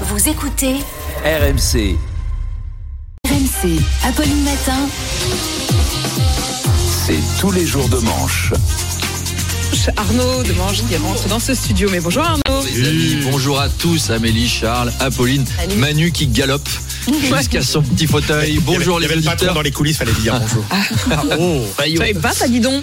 Vous écoutez RMC. RMC, Apolline Matin. C'est tous les jours de manche. Arnaud Demanche qui rentre dans ce studio. Mais bonjour Arnaud. Les amis, bonjour à tous. Amélie, Charles, Apolline, salut. Manu qui galope jusqu'à son petit fauteuil. Bonjour les auditeurs. Il y avait le patron dans les coulisses, fallait dire bonjour. Tu n'avais pas ta guidon.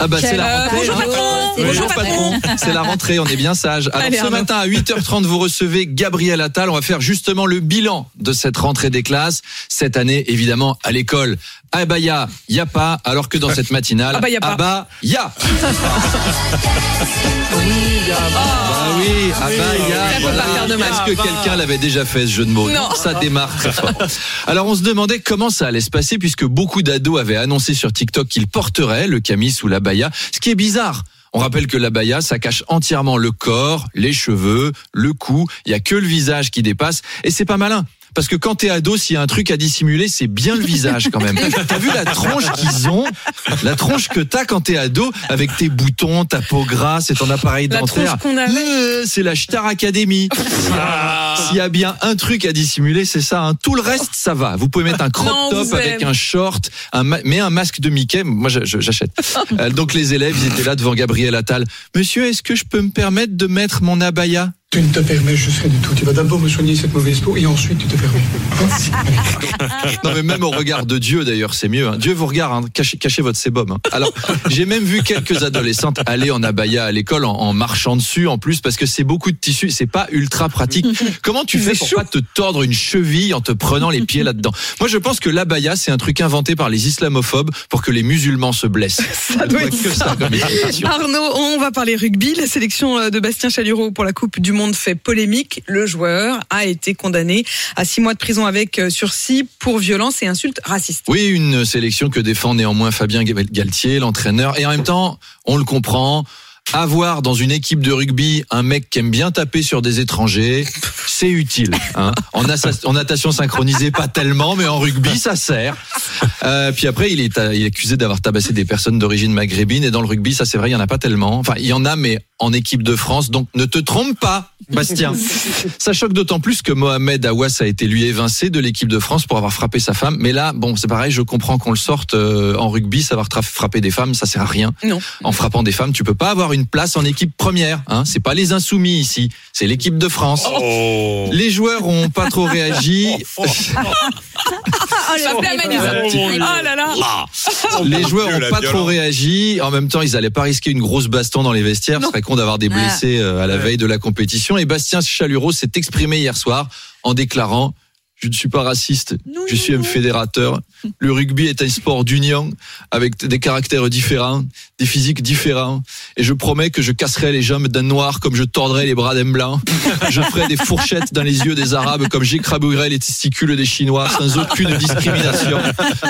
Ah bah c'est la rentrée. Bonjour patron. Bonjour patron. C'est la rentrée, on est bien sage. Alors ce matin à 8h30, vous recevez Gabriel Attal. On va faire justement le bilan de cette rentrée des classes. Cette année, évidemment, à l'école. Abaya, y'a pas, alors que dans cette matinale, Abaya, y'a. Abaya. Est-ce que quelqu'un l'avait déjà fait ce jeu de mots? Non. Ça démarre très fort. Alors on se demandait comment ça allait se passer puisque beaucoup d'ados avaient annoncé sur TikTok qu'ils porteraient le camis ou l'abaya, ce qui est bizarre. On rappelle que l'abaya, ça cache entièrement le corps, les cheveux, le cou. Il y a que le visage qui dépasse et c'est pas malin. Parce que quand t'es ado, s'il y a un truc à dissimuler, c'est bien le visage quand même. T'as vu la tronche qu'ils ont, la tronche que t'as quand t'es ado, avec tes boutons, ta peau grasse et ton appareil dentaire. C'est la Star Academy. Ah. S'il y a bien un truc à dissimuler, c'est ça. Hein. Tout le reste, ça va. Vous pouvez mettre un crop top avec un short, mais un masque de Mickey. Moi, j'achète. Donc les élèves, ils étaient là devant Gabriel Attal. Monsieur, est-ce que je peux me permettre de mettre mon abaya? Tu ne te permets juste rien du tout. Tu vas d'abord me soigner cette mauvaise peau et ensuite tu te permets. Non mais même au regard de Dieu d'ailleurs, c'est mieux. Hein. Dieu vous regarde, hein. Cachez votre sébum. Hein. Alors j'ai même vu quelques adolescentes aller en abaya à l'école en marchant dessus en plus parce que c'est beaucoup de tissu, c'est pas ultra pratique. Comment tu fais pour pas te tordre une cheville en te prenant les pieds là-dedans? Moi je pense que l'abaya c'est un truc inventé par les islamophobes pour que les musulmans se blessent. Ça doit être que ça. Arnaud, on va parler rugby, la sélection de Bastien Chalureau pour la Coupe du Monde fait polémique. Le joueur a été condamné à 6 mois de prison avec sursis pour violence et insultes racistes. Oui, une sélection que défend néanmoins Fabien Galtier, l'entraîneur. Et en même temps, on le comprend, avoir dans une équipe de rugby un mec qui aime bien taper sur des étrangers, c'est utile. Hein. En natation synchronisée, pas tellement, mais en rugby, ça sert. Puis après, il est accusé d'avoir tabassé des personnes d'origine maghrébine. Et dans le rugby, ça c'est vrai, il n'y en a pas tellement. Enfin, il y en a, mais en équipe de France. Donc ne te trompe pas, Bastien. Ça choque d'autant plus que Mohamed Aouas a été lui évincé de l'équipe de France pour avoir frappé sa femme. Mais là, bon, c'est pareil, je comprends qu'on le sorte en rugby, savoir frapper des femmes, ça sert à rien. Non. En frappant des femmes, tu peux pas avoir une place en équipe première. Hein. C'est pas les insoumis ici, c'est l'équipe de France. Oh. Les joueurs ont pas trop réagi. Les joueurs ont pas trop réagi. En même temps, ils allaient pas risquer une grosse baston dans les vestiaires. Ce serait con d'avoir des blessés à la veille de la compétition. Et Bastien Chalureau s'est exprimé hier soir en déclarant: je ne suis pas raciste, je suis un fédérateur. Le rugby est un sport d'union, avec des caractères différents, des physiques différents. Et je promets que je casserai les jambes d'un noir comme je tordrai les bras d'un blanc. Je ferai des fourchettes dans les yeux des arabes comme j'écrabouillerai les testicules des chinois sans aucune discrimination.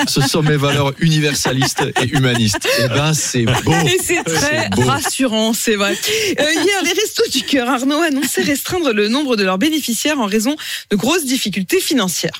Ce sont mes valeurs universalistes et humanistes. Eh ben, c'est beau. Et c'est très rassurant, c'est vrai. Hier, les Restos du Cœur, Arnaud, annonçaient restreindre le nombre de leurs bénéficiaires en raison de grosses difficultés financières.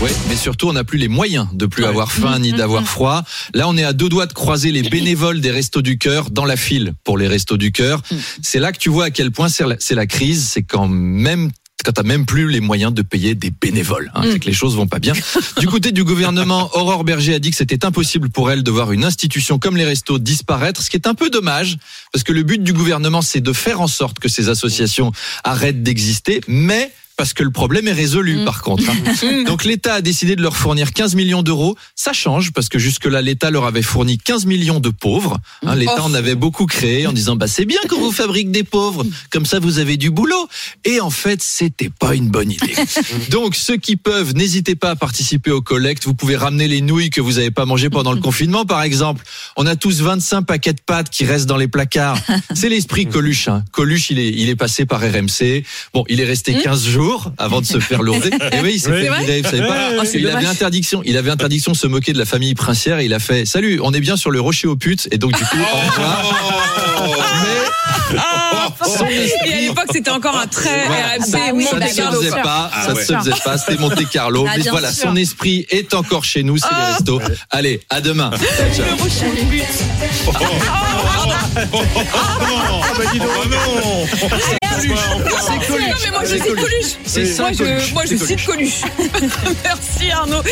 Oui, mais surtout, on n'a plus les moyens de plus avoir faim ni d'avoir froid. Là, on est à 2 doigts de croiser les bénévoles des Restos du Cœur dans la file pour les Restos du Cœur. C'est là que tu vois à quel point c'est la crise. C'est quand même... quand t'as même plus les moyens de payer des bénévoles, hein, c'est que les choses vont pas bien. Du côté du gouvernement, Aurore Bergé a dit que c'était impossible pour elle de voir une institution comme les Restos disparaître, ce qui est un peu dommage, parce que le but du gouvernement, c'est de faire en sorte que ces associations arrêtent d'exister, mais... parce que le problème est résolu, par contre. Hein. Donc l'État a décidé de leur fournir 15 millions d'euros. Ça change, parce que jusque-là, l'État leur avait fourni 15 millions de pauvres. Hein, l'État en avait beaucoup créé en disant « bah c'est bien qu'on vous fabrique des pauvres, comme ça vous avez du boulot ». Et en fait, c'était pas une bonne idée. Donc ceux qui peuvent, n'hésitez pas à participer aux collectes. Vous pouvez ramener les nouilles que vous n'avez pas mangées pendant le confinement, par exemple. On a tous 25 paquets de pâtes qui restent dans les placards. C'est l'esprit Coluche. Hein. Coluche, il est passé par RMC. Bon, il est resté 15 jours. Avant de se faire lourder. Et oui, il s'est fait virer, vous savez pas. Il avait interdiction de se moquer de la famille princière et il a fait: salut, on est bien sur le rocher aux putes. Et donc, du coup, au revoir. Et à l'époque, c'était encore un trait RMC. Bah, oui, ça ne se faisait pas. C'était Monte Carlo. Ah, mais voilà, son esprit est encore chez nous. C'est les Restos. Allez, à demain. Le rocher aux putes. non. C'est Coluche. Non, mais moi je cite Coluche. Moi je cite Coluche. Merci Arnaud.